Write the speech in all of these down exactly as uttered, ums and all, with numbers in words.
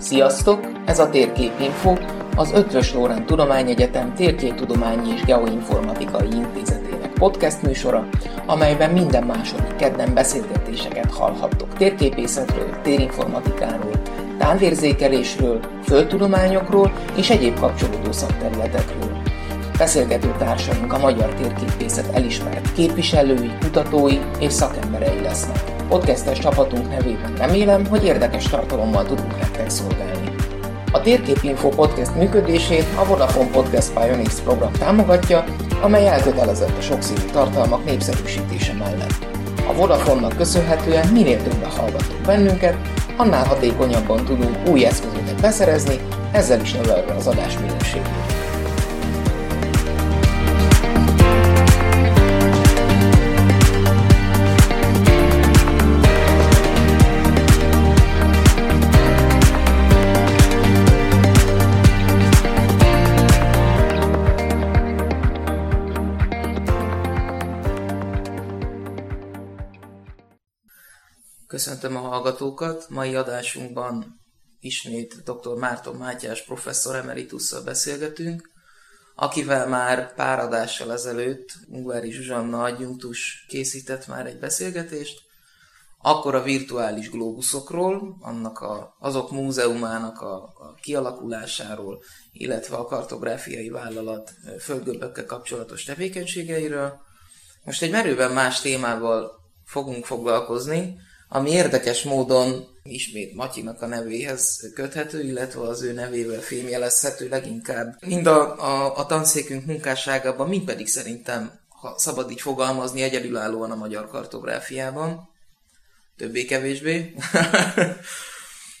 Sziasztok! Ez a Térképinfo, az Eötvös Loránd Tudományegyetem Térképtudományi és Geoinformatikai Intézetének podcast műsora, amelyben minden második kedden beszélgetéseket hallhattok térképészetről, térinformatikáról, távérzékelésről, földtudományokról és egyéb kapcsolódó szakterületekről. Beszélgető társaink a magyar térképészet elismert képviselői, kutatói és szakemberei lesznek. Podcastes csapatunk nevében remélem, hogy érdekes tartalommal tudunk nektek szolgálni. A Térképinfo podcast működését a Vodafone Podcast Pioneers program támogatja, amely elkötelezett a sokszínű tartalmak népszerűsítése mellett. A Vodafone-nak köszönhetően minél többen hallgatnak bennünket, annál hatékonyabban tudunk új eszközöket beszerezni, ezzel is növelve az adás minőségét. Köszöntöm a hallgatókat! Mai adásunkban ismét doktor Márton Mátyás professzor emeritusszal beszélgetünk, akivel már pár adással ezelőtt Ungvári Zsuzsanna adjunktus készített már egy beszélgetést, akkor a virtuális glóbuszokról, annak a, azok múzeumának a, a kialakulásáról, illetve a kartográfiai vállalat földgömbökkel kapcsolatos tevékenységeiről. Most egy merőben más témával fogunk foglalkozni, ami érdekes módon ismét Matyinak a nevéhez köthető, illetve az ő nevével fémjelezhető leginkább. Mind a, a, a tanszékünk munkásságában, mind pedig szerintem, ha szabad így fogalmazni, egyedülállóan a magyar kartográfiában. Többé-kevésbé.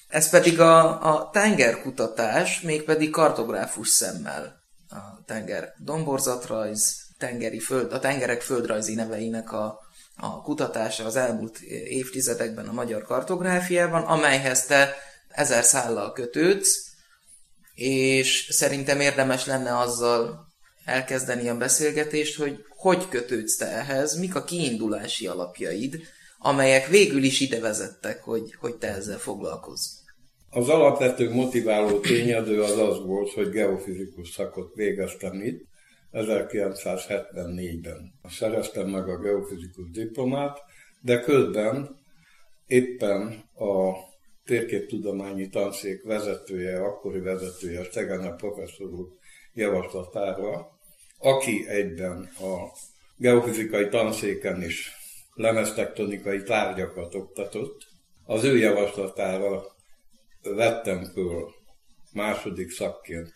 Ez pedig a, a tengerkutatás, mégpedig kartográfus szemmel. A tenger domborzatrajz, tengeri föld, a tengerek földrajzi neveinek a a kutatása az elmúlt évtizedekben a magyar kartográfiában, amelyhez te ezer szállal kötődsz, és szerintem érdemes lenne azzal elkezdeni a beszélgetést, hogy hogy kötődsz te ehhez, mik a kiindulási alapjaid, amelyek végül is ide vezettek, hogy, hogy te ezzel foglalkozz. Az alapvető motiváló tényező az az volt, hogy geofizikus szakot végeztem itt, ezerkilencszázhetvennégyben szereztem meg a geofizikus diplomát, de közben éppen a térképtudományi tanszék vezetője, akkori vezetője, Stegena professzor úr javaslatára, aki egyben a geofizikai tanszéken is lemeztektonikai tárgyakat oktatott, az ő javaslatára vettem föl második szakként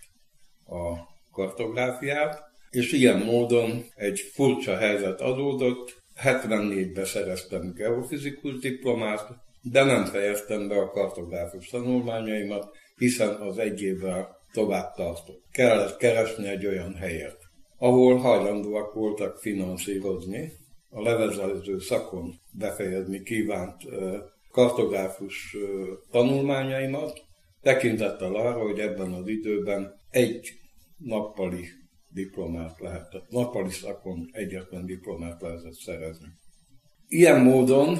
a kartográfiát, és ilyen módon egy furcsa helyzet adódott. hetvennégyben szereztem geofizikus diplomát, de nem fejeztem be a kartográfus tanulmányaimat, hiszen az egy évvel tovább tartott. Kellett keresni egy olyan helyet, ahol hajlandóak voltak finanszírozni, a levelező szakon befejezni kívánt kartográfus tanulmányaimat, tekintettel arra, hogy ebben az időben egy nappali diplomát lehetett, nappali szakon egyetlen diplomát lehetett szerezni. Ilyen módon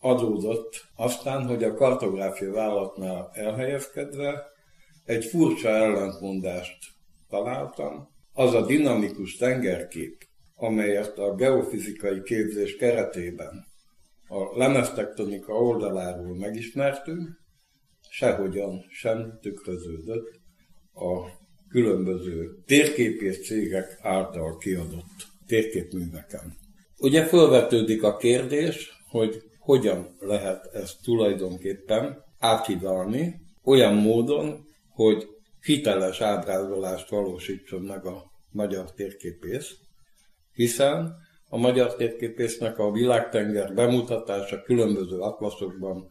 adódott aztán, hogy a kartográfia vállalatnál elhelyezkedve egy furcsa ellentmondást találtam. Az a dinamikus tengerkép, amelyet a geofizikai képzés keretében a lemeztektonika oldaláról megismertünk, sehogyan sem tükröződött a különböző térképész cégek által kiadott térképműveken. Ugye felvetődik a kérdés, hogy hogyan lehet ezt tulajdonképpen áthidalni olyan módon, hogy hiteles ábrázolást valósítson meg a magyar térképész, hiszen a magyar térképésznek a világtenger bemutatása különböző atlaszokban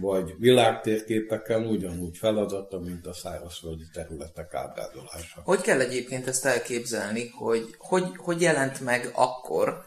vagy világtérképeken ugyanúgy feladata, mint a szárazföldi területek ábrázolása. Hogy kell egyébként ezt elképzelni, hogy, hogy hogy jelent meg akkor,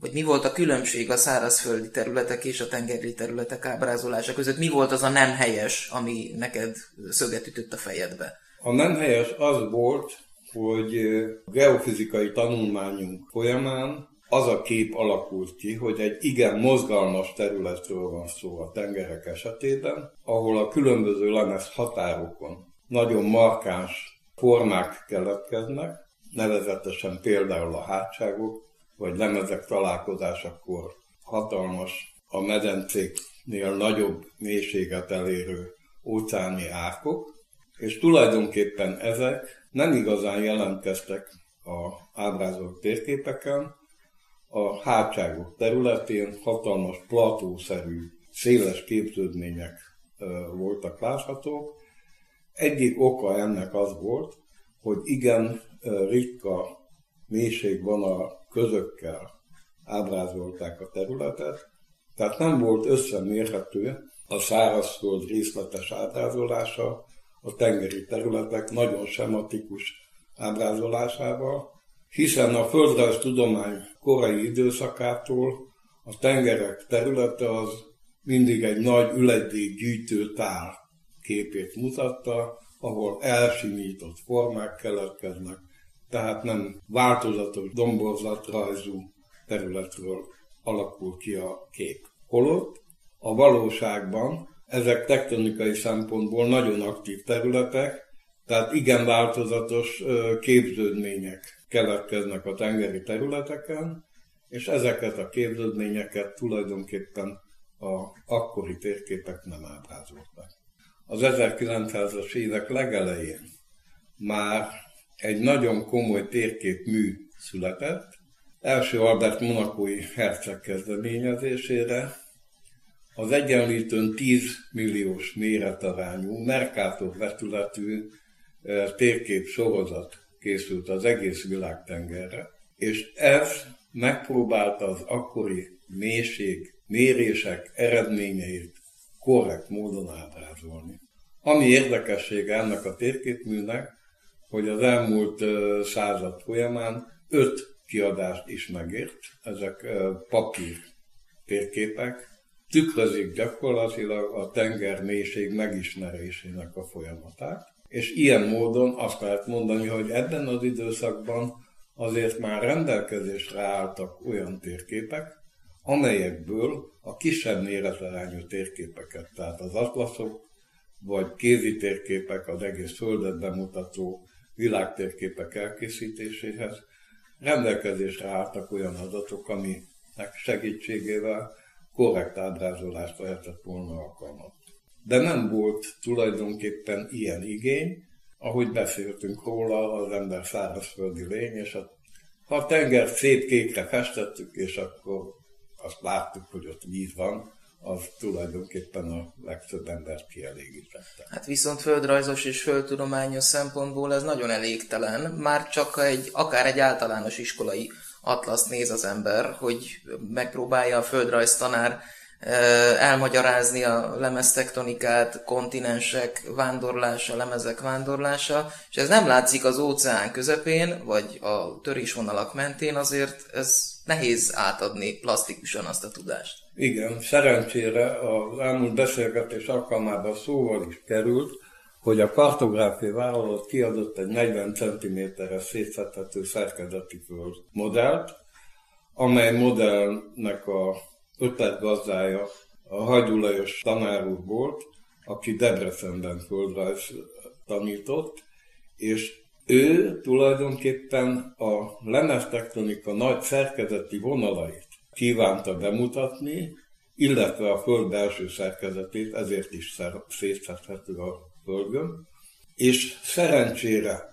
hogy mi volt a különbség a szárazföldi területek és a tengeri területek ábrázolása között? Mi volt az a nem helyes, ami neked szöget ütött a fejedbe? A nem helyes az volt, hogy geofizikai tanulmányunk folyamán az a kép alakult ki, hogy egy igen mozgalmas területről van szó a tengerek esetében, ahol a különböző lemez határokon nagyon markáns formák keletkeznek, nevezetesen például a hátságok, vagy lemezek találkozásakor hatalmas, a medencéknél nagyobb mélységet elérő óceáni árkok, és tulajdonképpen ezek nem igazán jelentkeztek az ábrázolt térképeken, a hátságok területén hatalmas platószerű, széles képződmények voltak láthatók. Egyik oka ennek az volt, hogy igen ritka mélységvonal közökkel ábrázolták a területet, tehát nem volt összemérhető a szárazföld részletes ábrázolása a tengeri területek nagyon sematikus ábrázolásával, hiszen a földrajztudomány korai időszakától a tengerek területe az mindig egy nagy üledék gyűjtő tál képét mutatta, ahol elsimított formák keletkeznek, tehát nem változatos domborzatrajzú területről alakul ki a kép. Holott a valóságban ezek tektonikai szempontból nagyon aktív területek, tehát igen változatos képződmények keletkeznek a tengeri területeken, és ezeket a képződményeket tulajdonképpen az akkori térképek nem ábrázolták. Az ezerkilencszázas évek legelején már egy nagyon komoly térképmű született, első Albert monacói herceg kezdeményezésére, az egyenlítőn tíz milliós méretarányú, Mercator vetületű térkép sorozat készült az egész világtengerre, és ez megpróbálta az akkori mélység, mérések eredményeit korrekt módon ábrázolni. Ami érdekessége ennek a térképműnek, hogy az elmúlt század folyamán öt kiadást is megért, ezek papír térképek, tükrözik gyakorlatilag a tenger mélység megismerésének a folyamatát, és ilyen módon azt lehet mondani, hogy ebben az időszakban azért már rendelkezésre álltak olyan térképek, amelyekből a kisebb méretarányú térképeket, tehát az atlaszok vagy kézi térképek az egész földet bemutató világtérképek elkészítéséhez rendelkezésre álltak olyan adatok, aminek segítségével korrekt ábrázolást lehetett volna alkalmazni. De nem volt tulajdonképpen ilyen igény, ahogy beszéltünk róla, az ember szárazföldi lény, és a, ha a tenger szép kékre festettük, és akkor azt láttuk, hogy ott víz van, az tulajdonképpen a legtöbb embert kielégítette. Hát viszont földrajzos és földtudományos szempontból ez nagyon elégtelen, már csak egy, akár egy általános iskolai atlaszt néz az ember, hogy megpróbálja a földrajztanár elmagyarázni a lemeztektonikát, kontinensek vándorlása, lemezek vándorlása, és ez nem látszik az óceán közepén, vagy a törésvonalak mentén, azért ez nehéz átadni plastikusan azt a tudást. Igen, szerencsére az elmúlt beszélgetés alkalmában szóval is került, hogy a Kartográfia Vállalat kiadott egy negyven centiméteres szétszedhető szerkezeti föld modellt, amely modellnek a ötletgazdája a Hajdú Lajos tanár úr volt, aki Debrecenben földrajz tanított, és ő tulajdonképpen a lemeztektonika nagy szerkezeti vonalait kívánta bemutatni, illetve a föld belső szerkezetét, ezért is szétszedhető a földön, és szerencsére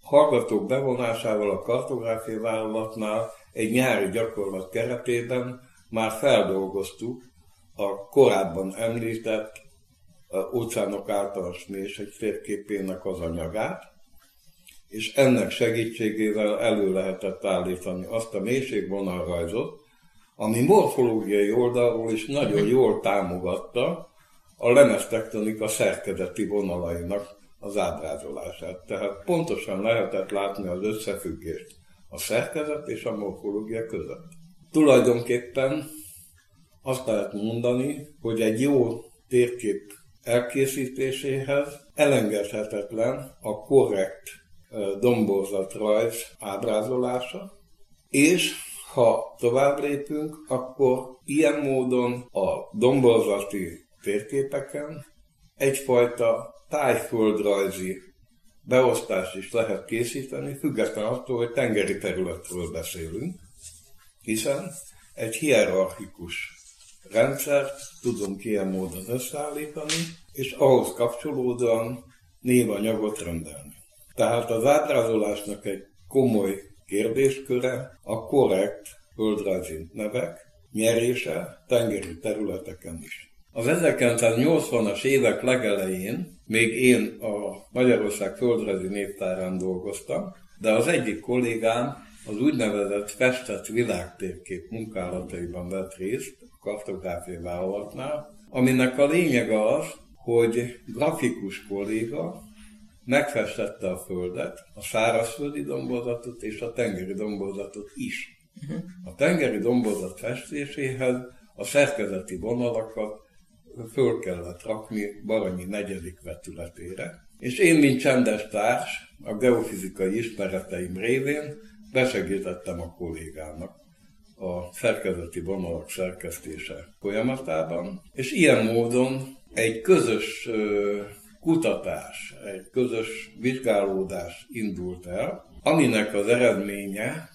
hallgatók bevonásával a Kartográfia Vállalatnál egy nyári gyakorlat keretében már feldolgoztuk a korábban említett óceánok általános mélység térképének az anyagát, és ennek segítségével elő lehetett állítani azt a mélységvonalrajzot, ami morfológiai oldalról is nagyon jól támogatta a lemeztektonika szerkezeti vonalainak az ábrázolását. Tehát pontosan lehetett látni az összefüggést a szerkezet és a morfológia között. Tulajdonképpen azt lehet mondani, hogy egy jó térkép elkészítéséhez elengedhetetlen a korrekt domborzatrajz ábrázolása, és Ha tovább lépünk, akkor ilyen módon a domborzati térképeken egyfajta tájföldrajzi beosztást is lehet készíteni, független attól, hogy tengeri területről beszélünk, hiszen egy hierarchikus rendszert tudunk ilyen módon összeállítani, és ahhoz kapcsolódóan névanyagot rendelni. Tehát az ábrázolásnak egy komoly kérdésköre a korrekt földrajzi nevek nyerése tengeri területeken is. Az ezerkilencszáznyolcvanas évek legelején még én a Magyarország földrajzi névtárán dolgoztam, de az egyik kollégám az úgynevezett festett világtérkép munkálataiban vett részt a kartográfiai vállalatnál, aminek a lényege az, hogy grafikus kolléga megfestette a földet, a szárazföldi domborzatot és a tengeri domborzatot is. A tengeri domborzat festéséhez a szerkezeti vonalakat föl kellett rakni Baranyi negyedik vetületére, és én, mint csendes társ, a geofizikai ismereteim révén besegítettem a kollégának a szerkezeti vonalak szerkesztése folyamatában, és ilyen módon egy közös kutatás, egy közös vizsgálódás indult el, aminek az eredménye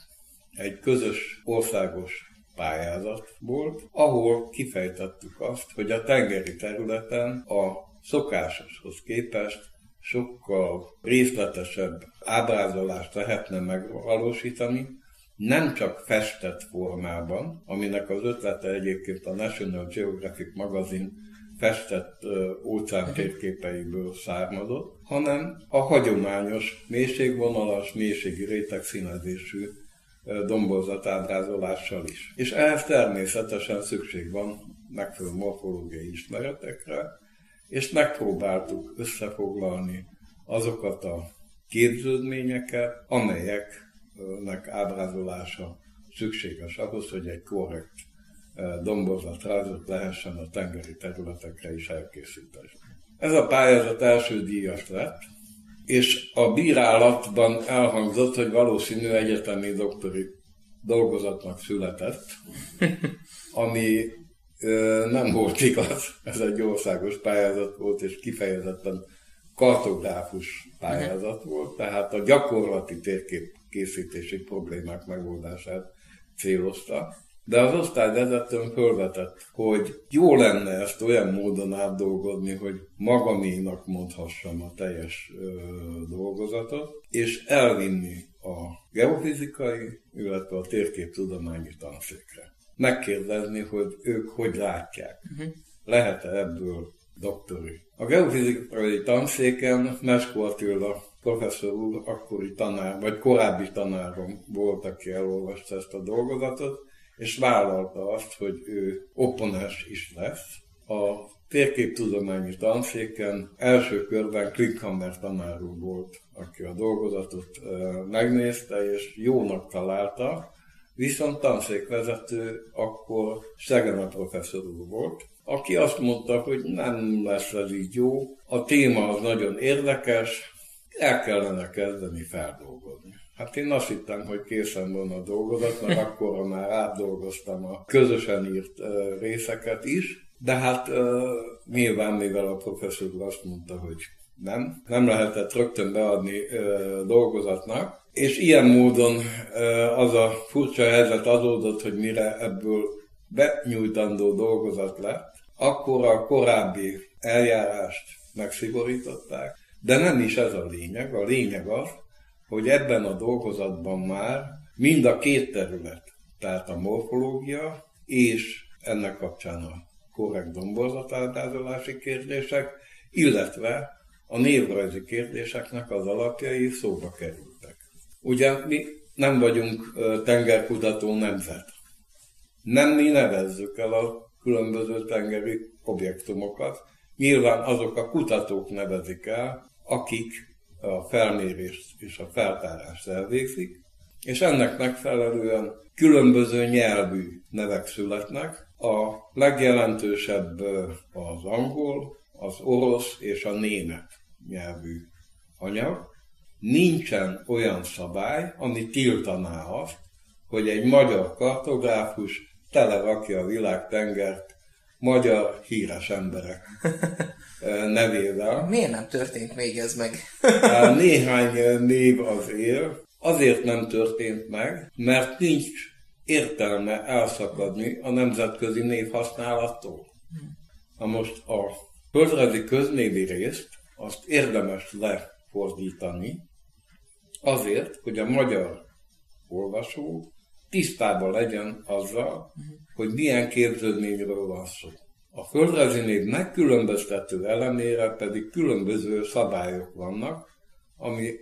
egy közös országos pályázat volt, ahol kifejtettük azt, hogy a tengeri területen a szokásoshoz képest sokkal részletesebb ábrázolást lehetne megvalósítani, nem csak festett formában, aminek az ötlete egyébként a National Geographic magazin festett óceán térképeiből származott, hanem a hagyományos, mélységvonalas, mélységi rétegszínezésű domborzatábrázolással is. És ehhez természetesen szükség van megfelelő morfológiai ismeretekre, és megpróbáltuk összefoglalni azokat a képződményeket, amelyeknek ábrázolása szükséges ahhoz, hogy egy korrekt domborzatrajzot lehessen a tengeri területekre is elkészíteni. Ez a pályázat első díjas lett, és a bírálatban elhangzott, hogy valószínű egyetemi doktori dolgozatnak született, ami ö, nem volt igaz, ez egy országos pályázat volt, és kifejezetten kartográfus pályázat volt, tehát a gyakorlati térképkészítési problémák megoldását célozta. De az osztályvezetőm fölvetett, hogy jó lenne ezt olyan módon átdolgozni, hogy magaménak mondhassam a teljes ö, dolgozatot, és elvinni a geofizikai, illetve a térképtudományi tanszékre. Megkérdezni, hogy ők hogy látják. Uh-huh. Lehet-e ebből doktori? A geofizikai tanszéken Mesko Attila professzor úr, akkori tanár, vagy korábbi tanárom volt, aki elolvasta ezt a dolgozatot, és vállalta azt, hogy ő opponens is lesz. A térképtudományi tanszéken első körben Klinkhamer tanár úr volt, aki a dolgozatot megnézte, és jónak találta, viszont tanszékvezető akkor Stegena professzor úr volt, aki azt mondta, hogy nem lesz ez így jó, a téma az nagyon érdekes, el kellene kezdeni feldolgozni. Hát én azt hittem, hogy készen van a dolgozat, mert akkorra már átdolgoztam a közösen írt uh, részeket is, de hát uh, nyilván, mivel a professzor azt mondta, hogy nem, nem lehetett rögtön beadni uh, dolgozatnak, és ilyen módon uh, az a furcsa helyzet adódott, hogy mire ebből benyújtandó dolgozat lett, akkor a korábbi eljárást megszigorították, de nem is ez a lényeg, a lényeg az, hogy ebben a dolgozatban már mind a két terület, tehát a morfológia és ennek kapcsán a korrekt domborzatábrázolási kérdések, illetve a névrajzi kérdéseknek az alapjai szóba kerültek. Ugye mi nem vagyunk tengerkutató nemzet. Nem mi nevezzük el a különböző tengeri objektumokat, nyilván azok a kutatók nevezik el, akik a felmérést és a feltárást elvégzik, és ennek megfelelően különböző nyelvű nevek születnek. A legjelentősebb az angol, az orosz és a német nyelvű anyag. Nincsen olyan szabály, ami tiltaná azt, hogy egy magyar kartográfus telerakja a világtengert magyar híres emberek nevével. Miért nem történt még ez meg? Néhány név azért. Azért nem történt meg, mert nincs értelme elszakadni a nemzetközi névhasználattól. Na most a földrajzi köznévi részt azt érdemes lefordítani azért, hogy a magyar olvasó tisztában legyen azzal, hogy milyen képződményről van szó. A földrajzi név megkülönböztető elemére pedig különböző szabályok vannak, ami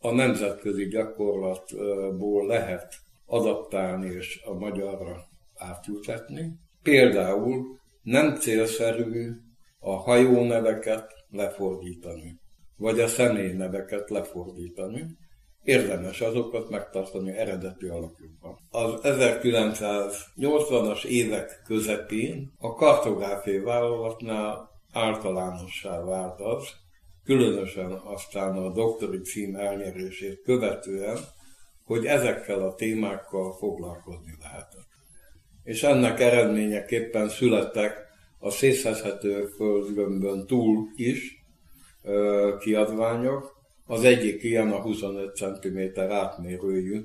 a nemzetközi gyakorlatból lehet adaptálni és a magyarra átültetni. Például nem célszerű a hajóneveket lefordítani, vagy a személyneveket lefordítani. Érdemes azokat megtartani eredeti alakjukban. Az ezerkilencszáznyolcvanas évek közepén a kartográfiai vállalatnál általánossá vált az, különösen aztán a doktori cím elnyerését követően, hogy ezekkel a témákkal foglalkozni lehetett. És ennek eredményeképpen születtek a szétszedhető földgömbön túl is ö, kiadványok. Az egyik ilyen a huszonöt centiméter átmérőjű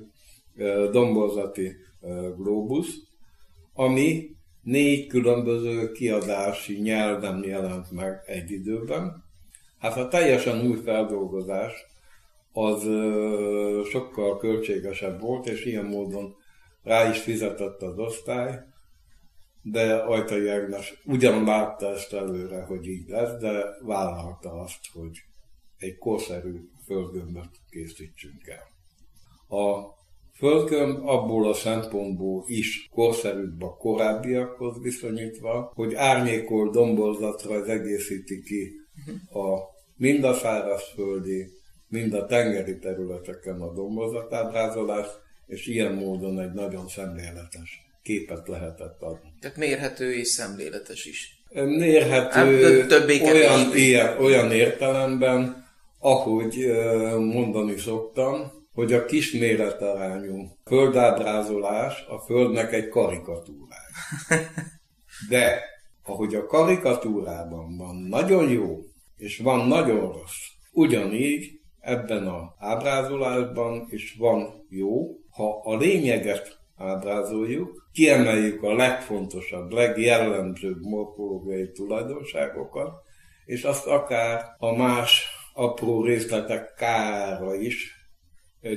ö, domborzati ö, glóbusz, ami négy különböző kiadási nyelven jelent meg egy időben. Hát a teljesen új feldolgozás az ö, sokkal költségesebb volt, és ilyen módon rá is fizetett az osztály, de Ajtai Ágnes ugyan látta ezt előre, hogy így lesz, de vállalta azt, hogy egy korszerű földgömböt készítsünk el. A földgömb abból a szempontból is korszerűbb a korábbiakhoz viszonyítva, hogy árnyékolt domborzatrajz egészíti ki a mind a szárazföldi, mind a tengeri területeken a domborzatábrázolást, és ilyen módon egy nagyon szemléletes képet lehetett adni. Tehát mérhető és szemléletes is. Mérhető olyan, ilyen, olyan értelemben, ahogy mondani szoktam, hogy a kis méretarányú földábrázolás a Földnek egy karikatúrája. De ahogy a karikatúrában van nagyon jó, és van nagyon rossz, ugyanígy ebben az ábrázolásban is van jó, ha a lényeget ábrázoljuk, kiemeljük a legfontosabb, legjellemzőbb morfológiai tulajdonságokat, és azt akár a más apró részletek kárára is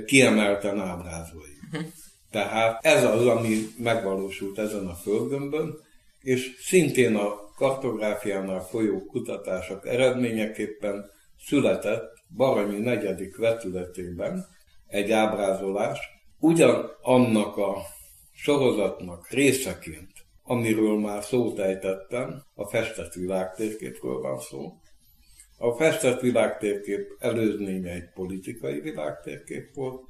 kiemelten ábrázoljuk. Tehát ez az, ami megvalósult ezen a földgömbön, és szintén a kartográfiánál folyó kutatások eredményeképpen született Baranyi negyedik vetületében egy ábrázolás, ugyan annak a sorozatnak részeként, amiről már szót ejtettem, a festett világtérképről van szó. A festett világtérkép előzménye egy politikai világtérkép volt,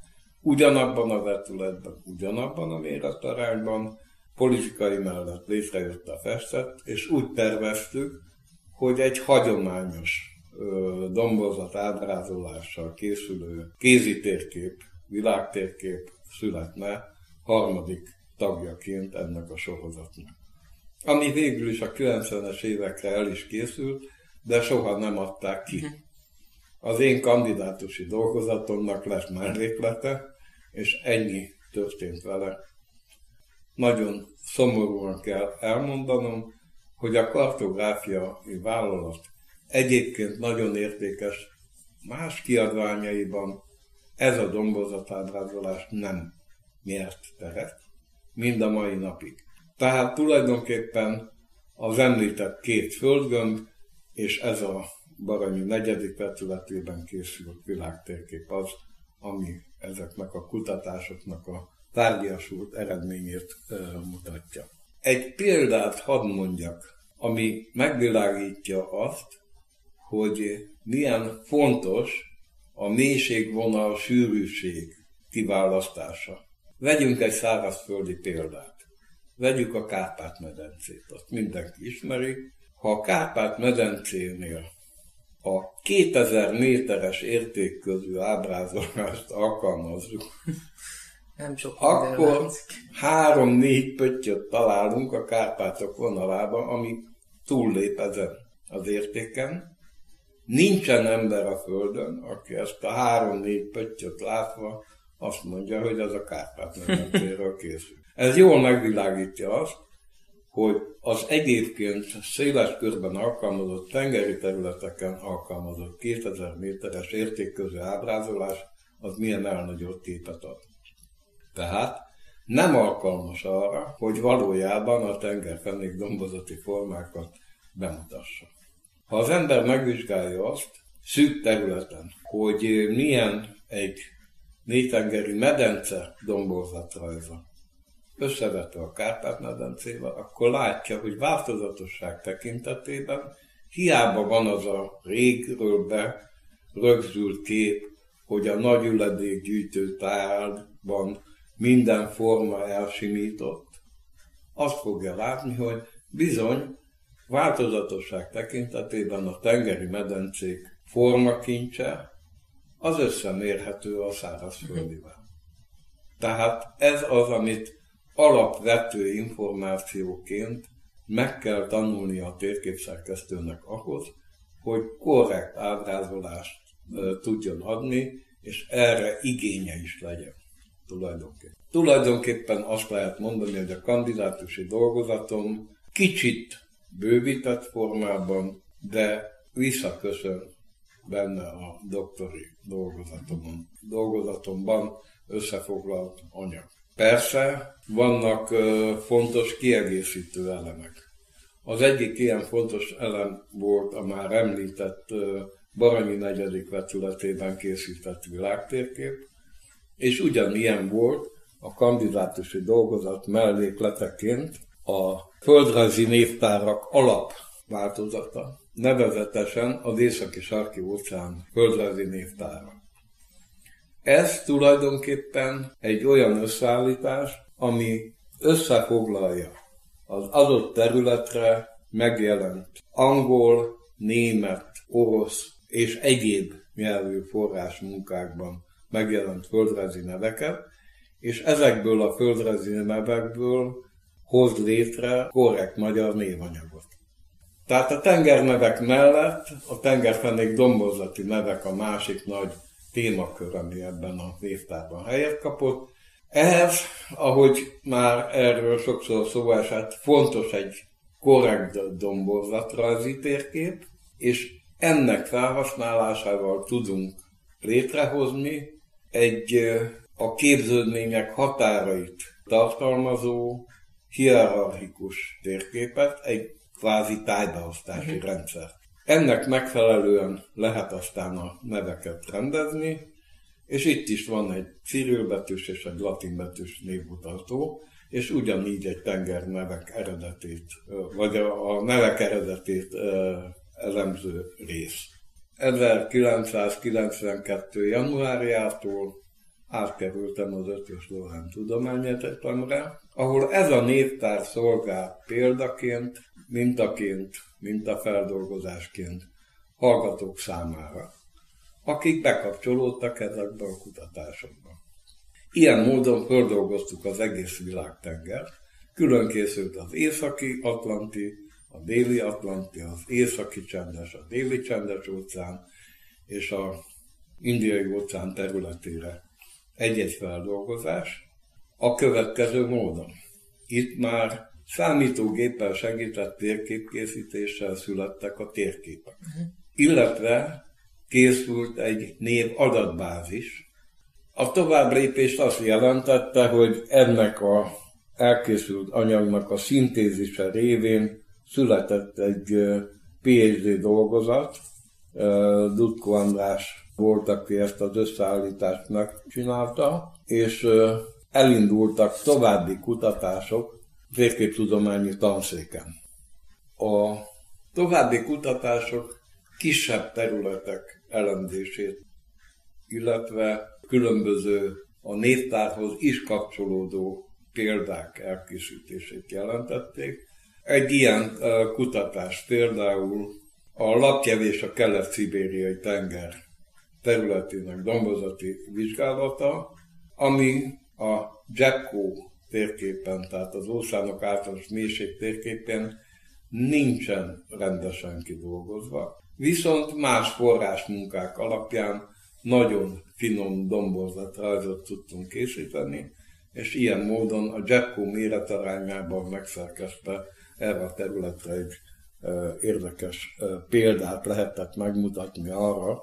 ugyanabban a vetületben, ugyanabban a méretarányban, politikai mellett létrejött a festett, és úgy terveztük, hogy egy hagyományos domborzat ábrázolással készülő kézitérkép, világtérkép születne harmadik tagjaként ennek a sorozatnak. Ami végül is a kilencvenes évekre el is készült, de soha nem adták ki. Az én kandidátusi dolgozatomnak lett melléklete, és ennyi történt vele. Nagyon szomorúan kell elmondanom, hogy a kartográfiai vállalat egyébként nagyon értékes más kiadványaiban ez a domborzatábrázolás nem nyert teret, mind a mai napig. Tehát tulajdonképpen az említett két földgömb, és ez a Baranyi negyedik vetületében készült világtérkép az, ami ezeknek a kutatásoknak a tárgyasult eredményét mutatja. Egy példát hadd mondjak, ami megvilágítja azt, hogy milyen fontos a mélységvonal, sűrűség kiválasztása. Vegyünk egy szárazföldi példát. Vegyük a Kárpát-medencét, azt mindenki ismeri. Ha a Kárpát-medencénél a kétezer méteres értékközű ábrázolást alkalmazzuk, Nem sok akkor három-négy pöttyöt találunk a Kárpátok vonalába, ami túllép ezen az értéken. Nincsen ember a Földön, aki ezt a három-négy pöttyöt látva azt mondja, hogy ez a Kárpát-medencéről készül. Ez jól megvilágítja azt, hogy az egyébként széles körben alkalmazott tengeri területeken alkalmazott kétezer méteres értékközű ábrázolás az milyen elnagyolt képet ad. Tehát nem alkalmas arra, hogy valójában a tengerfenék dombozati formákat bemutassa. Ha az ember megvizsgálja azt szűk területen, hogy milyen egy mélytengeri medence domborzat rajza összevetve a Kárpát-medencével, akkor látja, hogy változatosság tekintetében hiába van az a régről be rögzült kép, hogy a nagy üledékgyűjtő tárban minden forma elsimított, azt fogja látni, hogy bizony változatosság tekintetében a tengeri medencék formakincse az összemérhető a szárazföldivel. Tehát ez az, amit alapvető információként meg kell tanulnia a térképszerkesztőnek ahhoz, hogy korrekt ábrázolást tudjon adni, és erre igénye is legyen tulajdonképpen. Tulajdonképpen azt lehet mondani, hogy a kandidátusi dolgozatom kicsit bővített formában, de visszaköszön benne a doktori dolgozatomon, dolgozatomban összefoglalt anyag. Persze vannak ö, fontos kiegészítő elemek. Az egyik ilyen fontos elem volt a már említett ö, Baranyi negyedik vetületében készített világtérkép, és ugyanilyen volt a kandidátusi dolgozat mellékleteként a földrajzi névtárak alapváltozata, nevezetesen az Északi-Sarki óceán földrajzi névtára. Ez tulajdonképpen egy olyan összeállítás, ami összefoglalja az adott területre megjelent angol, német, orosz és egyéb nyelvű forrásmunkákban megjelent földrajzi neveket, és ezekből a földrajzi nevekből hoz létre korrekt magyar névanyagot. Tehát a tengernevek mellett a tengerfenék domborzati nevek a másik nagy témakör, ami ebben a névtárban helyet kapott. Ehhez, ahogy már erről sokszor szó esett, fontos egy korrekt domborzatrajzi térkép, és ennek felhasználásával tudunk létrehozni egy a képződmények határait tartalmazó hierarchikus térképet, egy kvázi tájbeosztási rendszert. Ennek megfelelően lehet aztán a neveket rendezni, és itt is van egy cirilbetűs és egy latinbetűs névmutató, és ugyanígy egy tenger nevek eredetét, vagy a nevek eredetét elemző rész. ezerkilencszázkilencvenkettő. januárjától átkerültem az Eötvös Loránd Tudományegyetemre, ahol ez a névtár szolgál példaként, mintaként, mintafeldolgozásként hallgatók számára, akik bekapcsolódtak ezekbe a kutatásokba. Ilyen módon feldolgoztuk az egész világtengert, külön készült az északi-atlanti, a déli-atlanti, az északi-csendes, a déli-csendes óceán és az indiai óceán területére egy-egy feldolgozás a következő módon. Itt már számítógéppel segített térképkészítéssel születtek a térképek. Illetve készült egy név adatbázis. A tovább lépést azt jelentette, hogy ennek az elkészült anyagnak a szintézise révén született egy PhD dolgozat. Dudko András volt, aki ezt az összeállítást megcsinálta, és elindultak további kutatások térképtudományi tanszéken. A további kutatások kisebb területek elemzését, illetve különböző a névtárhoz is kapcsolódó példák elkészítését jelentették. Egy ilyen kutatás például a Laptyev és a Kelet-Szibériai tenger területének dombozati vizsgálata, ami a GEBCO térképen, tehát az óceánok általános mélység térképén nincsen rendesen kidolgozva. Viszont más forrásmunkák alapján nagyon finom domborzatrajzot tudtunk készíteni, és ilyen módon a GEBCO méretarányában megszerkesztve erre a területre egy érdekes példát lehetett megmutatni arra,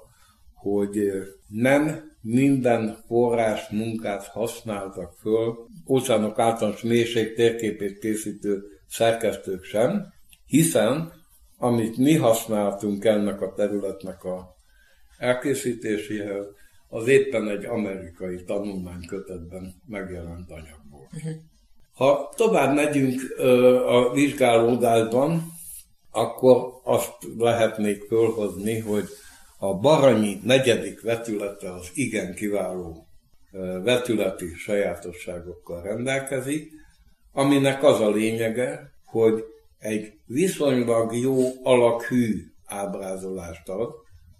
hogy nem minden forrás munkát használtak föl, óceánok általános mélység térképét készítő szerkesztők sem, hiszen amit mi használtunk ennek a területnek a elkészítéséhez, az éppen egy amerikai tanulmánykötetben megjelent anyagból. Ha tovább megyünk a vizsgálódásban, akkor azt lehet még fölhozni, hogy a Baranyi negyedik vetülete az igen kiváló vetületi sajátosságokkal rendelkezik, aminek az a lényege, hogy egy viszonylag jó alakhű ábrázolást ad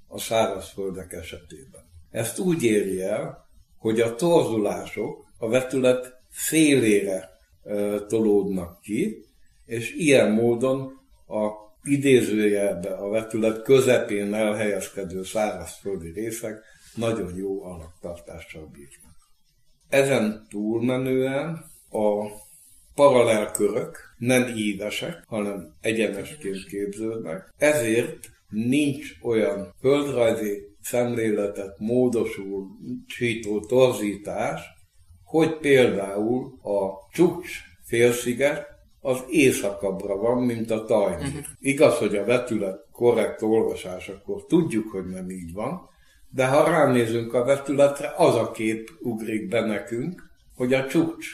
a szárazföldek esetében. Ezt úgy éri el, hogy a torzulások a vetület szélére tolódnak ki, és ilyen módon a idézőjelbe a vetület közepén elhelyezkedő szárazföldi részek nagyon jó alaktartással bírnak. Ezen túlmenően a paralelkörök nem ívesek, hanem egyenesként képződnek, ezért nincs olyan földrajzi szemléletet módosító torzítás, hogy például a Csúcs félsziget az északabbra van, mint a Tajnyír. Uh-huh. Igaz, hogy a vetület korrekt olvasásakor tudjuk, hogy nem így van, de ha ránézünk a vetületre, az a kép ugrik be nekünk, hogy a Csúcs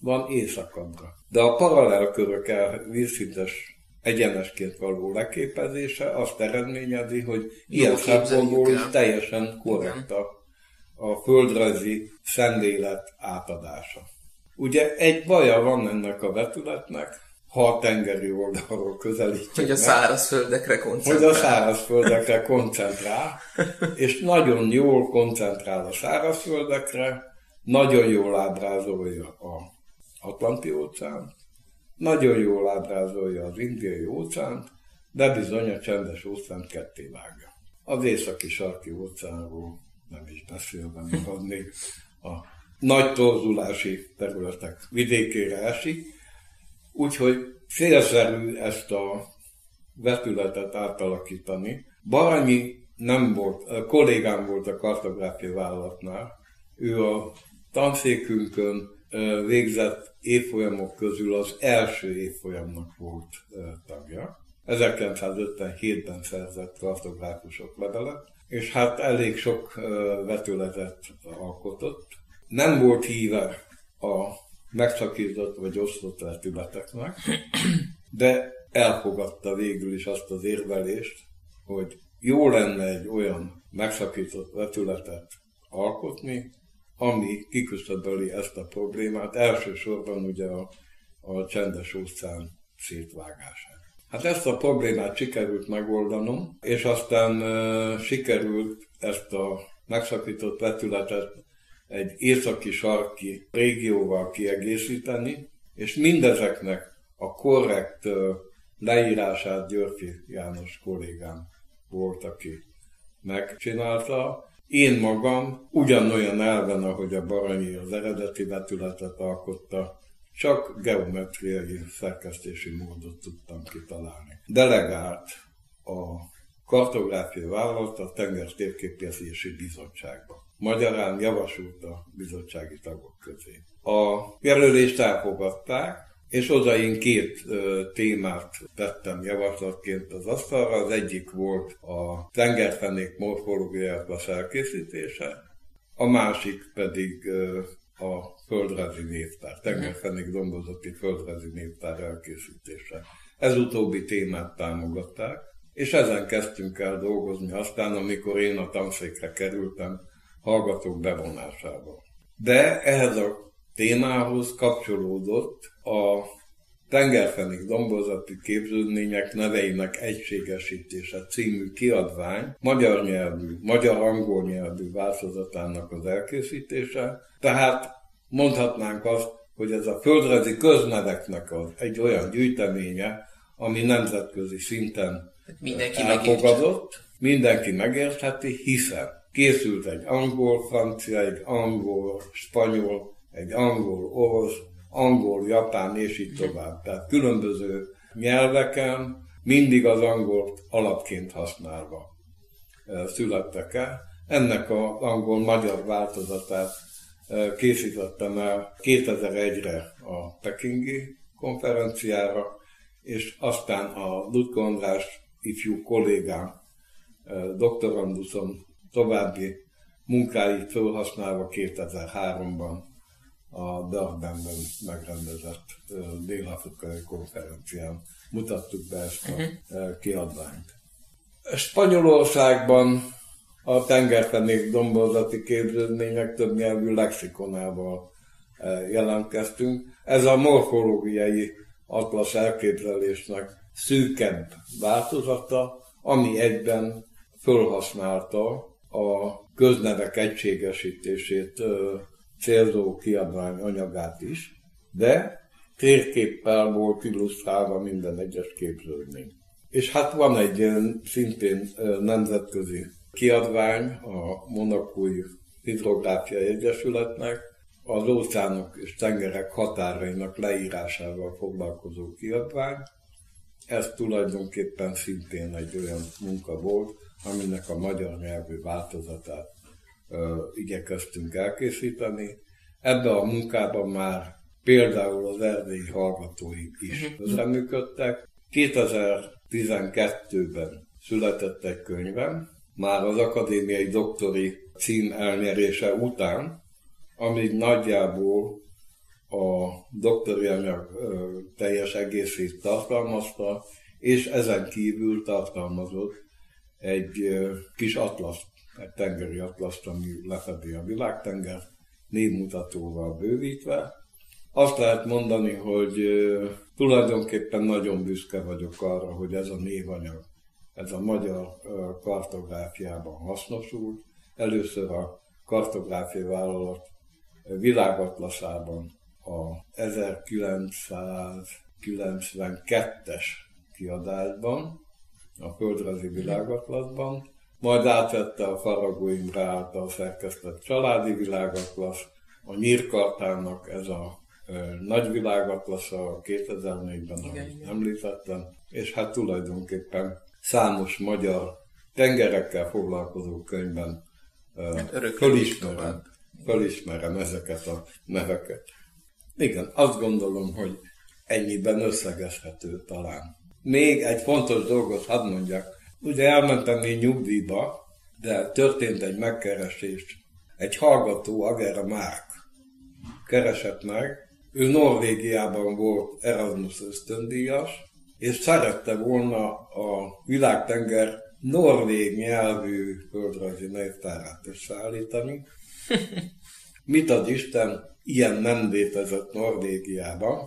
van északabbra. De a paralelkörök elvízszintes egyenesként való leképezése azt eredményezi, hogy ilyen szempontból is teljesen korrekt a, a földrajzi szemlélet átadása. Ugye egy baja van ennek a vetületnek, ha a tengeri oldalról közelítjük meg, hogy a szárazföldekre koncentrál. Hogy a szárazföldekre koncentrál, és nagyon jól koncentrál a szárazföldekre, nagyon jól ábrázolja a Atlanti-óceánt, nagyon jól ábrázolja az Indiai-óceánt, de bizony a Csendes-óceánt ketté vágja. Az Északi-sarki óceánról nem is beszélve maradnék, a nagy torzulási területek vidékére esik, úgyhogy célszerű ezt a vetületet átalakítani. Baranyi nem volt, kollégám volt a kartográfia vállalatnál, ő a tanszékünkön végzett évfolyamok közül az első évfolyamnak volt tagja. ezerkilencszázötvenhétben szerzett kartográfusok levelet, és hát elég sok vetületet alkotott. Nem volt híve a megszakított vagy osztott vetületeknek, de elfogadta végül is azt az érvelést, hogy jó lenne egy olyan megszakított vetületet alkotni, ami kiküszöböli ezt a problémát, elsősorban ugye a, a Csendes-óceán szétvágását. Hát ezt a problémát sikerült megoldanom, és aztán e, sikerült ezt a megszakított vetületet egy északi-sarki régióval kiegészíteni, és mindezeknek a korrekt leírását György János kollégám volt, aki megcsinálta. Én magam ugyanolyan elven, ahogy a Baranyi az eredeti vetületet alkotta, csak geometriai szerkesztési módot tudtam kitalálni. Delegált a kartográfia vállalat a Tengertérképezési Bizottságba. Magyarán javasolt a bizottsági tagok közé. A jelölést elfogadták, és oda én két ö, témát tettem javaslatként az asztalra. Az egyik volt a tengerfenék morfológiájának elkészítése, a másik pedig ö, a földrajzi névtár, tengerfenék dombozati földrajzi névtár elkészítése. Ez utóbbi témát támogatták, és ezen kezdtünk el dolgozni aztán, amikor én a tanszékre kerültem, hallgatók bevonásával. De ehhez a témához kapcsolódott a tengerfenék dombozati képződmények neveinek egységesítése című kiadvány magyar nyelvű, magyar-angol nyelvű változatának az elkészítése, tehát Mondhatnánk azt, hogy ez a földrajzi közneveknek az egy olyan gyűjteménye, ami nemzetközi szinten mindenki elfogadott, mindenki megértheti, hiszen készült egy angol-francia, egy angol-spanyol, egy angol-orosz, angol-japán és így tovább. Tehát különböző nyelveken, mindig az angolt alapként használva születtek el. Ennek az angol-magyar változatát készítettem el kétezer-egyre a pekingi konferenciára, és aztán a Dudko András ifjú kollégám, doktoranduszom további munkáit felhasználva kétezer-háromban a Durbanben megrendezett dél-afrikai konferencián mutattuk be ezt a uh-huh. kiadványt. Spanyolországban a tengerfenék domborzati képződmények több nyelvű lexikonával jelentkeztünk. Ez a morfológiai atlasz elképzelésnek szűkebb változata, ami egyben fölhasználta a köznevek egységesítését célzó kiadvány anyagát is, de térképpel volt illusztrálva minden egyes képződmény. És hát van egy ilyen szintén nemzetközi kiadvány a Monacói Hidrográfiai Egyesületnek, az óceánok és tengerek határainak leírásával foglalkozó kiadvány. Ez tulajdonképpen szintén egy olyan munka volt, aminek a magyar nyelvű változatát ö, igyekeztünk elkészíteni. Ebben a munkában már például az erdélyi hallgatói is közreműködtek. kétezer-tizenkettőben született egy könyvem, már az akadémiai doktori cím elnyerése után, amíg nagyjából a doktori anyag teljes egészét tartalmazta, és ezen kívül tartalmazott egy kis atlaszt, egy tengeri atlaszt, ami lefedi a világtengert, névmutatóval bővítve. Azt lehet mondani, hogy tulajdonképpen nagyon büszke vagyok arra, hogy ez a névanyag, ez a magyar kartográfiában hasznosult. Először a Kartográfiai Vállalat világatlaszában a ezerkilencszázkilencvenkettes kiadásban, a földrajzi világatlaszban, majd átvette a Faragó Imre által szerkesztett családi világatlasz, a Nyírkartának ez a nagy világatlasza kétezer-négyben, amit említettem, és hát tulajdonképpen számos magyar tengerekkel foglalkozó könyvben fölismerem, fölismerem ezeket a neveket. Igen, azt gondolom, hogy ennyiben összegezhető talán. Még egy fontos dolgot hadd mondjak. Ugye elmentem én nyugdíjba, de történt egy megkeresés. Egy hallgató, Agar Márk keresett meg. Ő Norvégiában volt Erasmus ösztöndíjas, és szerette volna a világtenger norvég nyelvű földrajzi névtárát összeállítani. Mit ad Isten, ilyen nem létezett Norvégiában,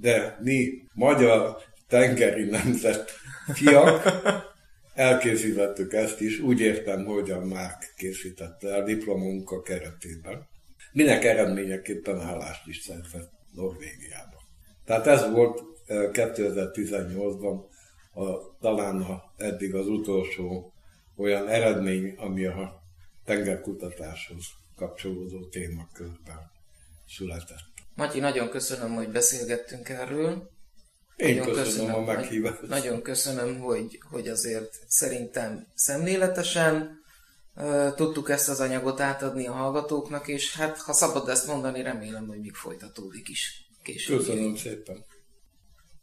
de mi magyar tengeri nemzet fiak elkészítettük ezt is, úgy értem, hogy a Márk készítette el diplomunka keretében. Minek eredményeképpen állást is szerzett Norvégiában. Tehát ez volt kétezer-tizennyolcban a, talán a, eddig az utolsó olyan eredmény, ami a tengerkutatáshoz kapcsolódó téma körben született. Matyi, nagyon köszönöm, hogy beszélgettünk erről. Én nagyon köszönöm, köszönöm a meghívást. Nagyon köszönöm, hogy, hogy azért szerintem szemléletesen uh, tudtuk ezt az anyagot átadni a hallgatóknak, és hát ha szabad ezt mondani, remélem, hogy még folytatódik is később. Köszönöm szépen.